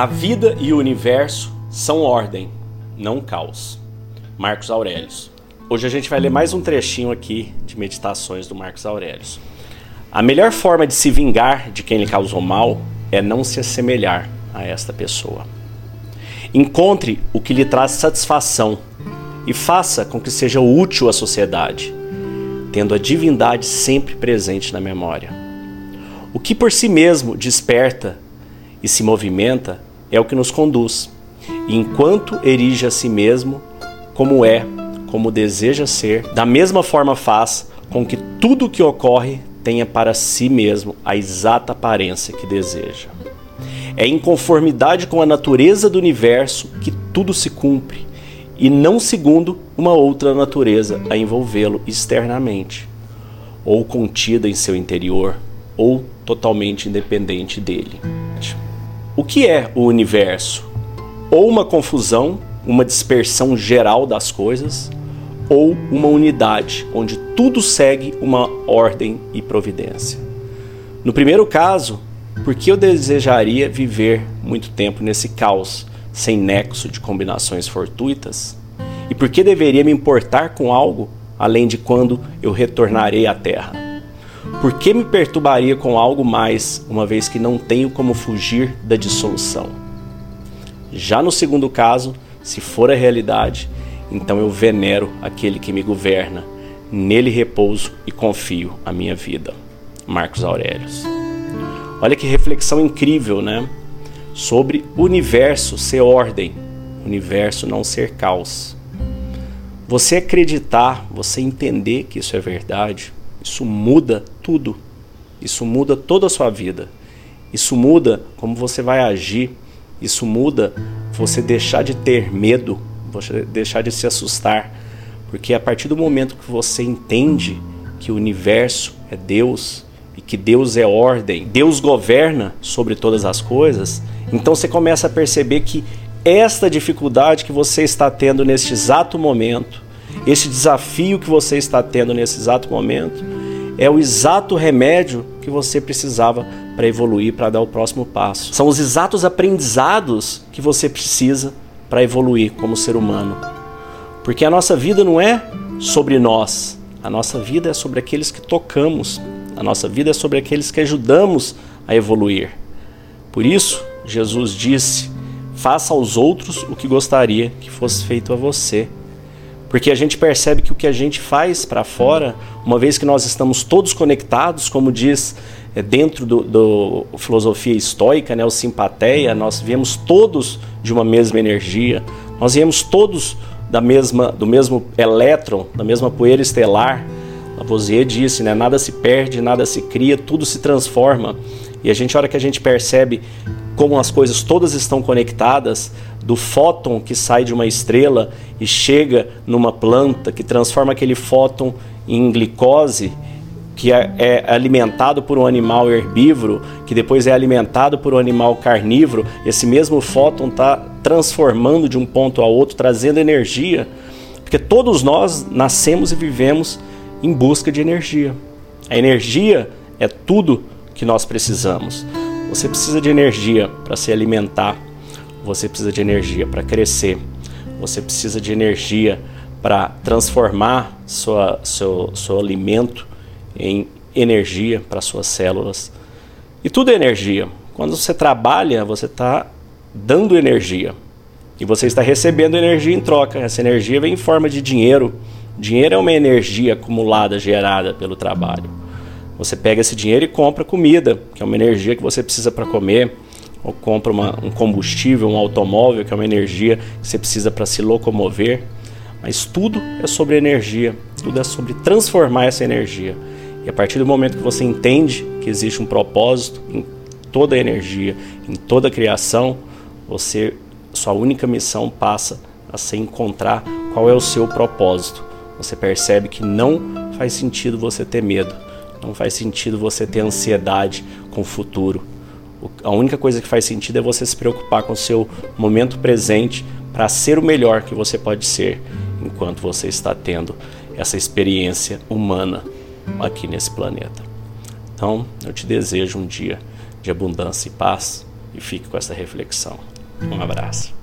A vida e o universo são ordem, não caos. Marcus Aurelius. Hoje a gente vai ler mais um trechinho aqui de Meditações do Marcus Aurelius. A melhor forma de se vingar de quem lhe causou mal é não se assemelhar a esta pessoa. Encontre o que lhe traz satisfação e faça com que seja útil à sociedade, tendo a divindade sempre presente na memória. O que por si mesmo desperta e se movimenta é o que nos conduz, e enquanto erige a si mesmo, como é, como deseja ser, da mesma forma faz com que tudo o que ocorre tenha para si mesmo a exata aparência que deseja. É em conformidade com a natureza do universo que tudo se cumpre, e não segundo uma outra natureza a envolvê-lo externamente, ou contida em seu interior, ou totalmente independente dele. O que é o universo? Ou uma confusão, uma dispersão geral das coisas, ou uma unidade, onde tudo segue uma ordem e providência. No primeiro caso, por que eu desejaria viver muito tempo nesse caos, sem nexo de combinações fortuitas? E por que deveria me importar com algo além de quando eu retornarei à Terra? Por que me perturbaria com algo mais, uma vez que não tenho como fugir da dissolução? Já no segundo caso, se for a realidade, então eu venero aquele que me governa, nele repouso e confio a minha vida. Marcus Aurelius. Olha que reflexão incrível, né? Sobre o universo ser ordem, o universo não ser caos. Você acreditar, você entender que isso é verdade, isso muda tudo. Isso muda toda a sua vida. Isso muda como você vai agir. Isso muda você deixar de ter medo, você deixar de se assustar. Porque a partir do momento que você entende que o universo é Deus, e que Deus é ordem, Deus governa sobre todas as coisas, então você começa a perceber que esta dificuldade que você está tendo neste exato momento, este desafio que você está tendo nesse exato momento, é o exato remédio que você precisava para evoluir, para dar o próximo passo. São os exatos aprendizados que você precisa para evoluir como ser humano. Porque a nossa vida não é sobre nós, a nossa vida é sobre aqueles que tocamos. A nossa vida é sobre aqueles que ajudamos a evoluir. Por isso, Jesus disse, faça aos outros o que gostaria que fosse feito a você. Porque a gente percebe que o que a gente faz para fora, uma vez que nós estamos todos conectados, como diz dentro da filosofia estoica, né, o simpateia, nós viemos todos de uma mesma energia, nós viemos todos do mesmo elétron, da mesma poeira estelar. Lavoisier disse, né? Nada se perde, nada se cria, tudo se transforma. E a hora que a gente percebe como as coisas todas estão conectadas, do fóton que sai de uma estrela e chega numa planta, que transforma aquele fóton em glicose, que é alimentado por um animal herbívoro, que depois é alimentado por um animal carnívoro, esse mesmo fóton está transformando de um ponto a outro, trazendo energia. Porque todos nós nascemos e vivemos em busca de energia. A energia é tudo que nós precisamos. Você precisa de energia para se alimentar, você precisa de energia para crescer, você precisa de energia para transformar seu alimento em energia para suas células. E tudo é energia. Quando você trabalha, você está dando energia e você está recebendo energia em troca. Essa energia vem em forma de dinheiro. Dinheiro é uma energia acumulada, gerada pelo trabalho. Você pega esse dinheiro e compra comida, que é uma energia que você precisa para comer, ou compra um combustível, um automóvel, que é uma energia que você precisa para se locomover. Mas tudo é sobre energia, tudo é sobre transformar essa energia. E a partir do momento que você entende que existe um propósito em toda a energia, em toda a criação, sua única missão passa a ser encontrar qual é o seu propósito. Você percebe que não faz sentido você ter medo, não faz sentido você ter ansiedade com o futuro. A única coisa que faz sentido é você se preocupar com o seu momento presente para ser o melhor que você pode ser enquanto você está tendo essa experiência humana aqui nesse planeta. Então, eu te desejo um dia de abundância e paz. E fique com essa reflexão. Um abraço.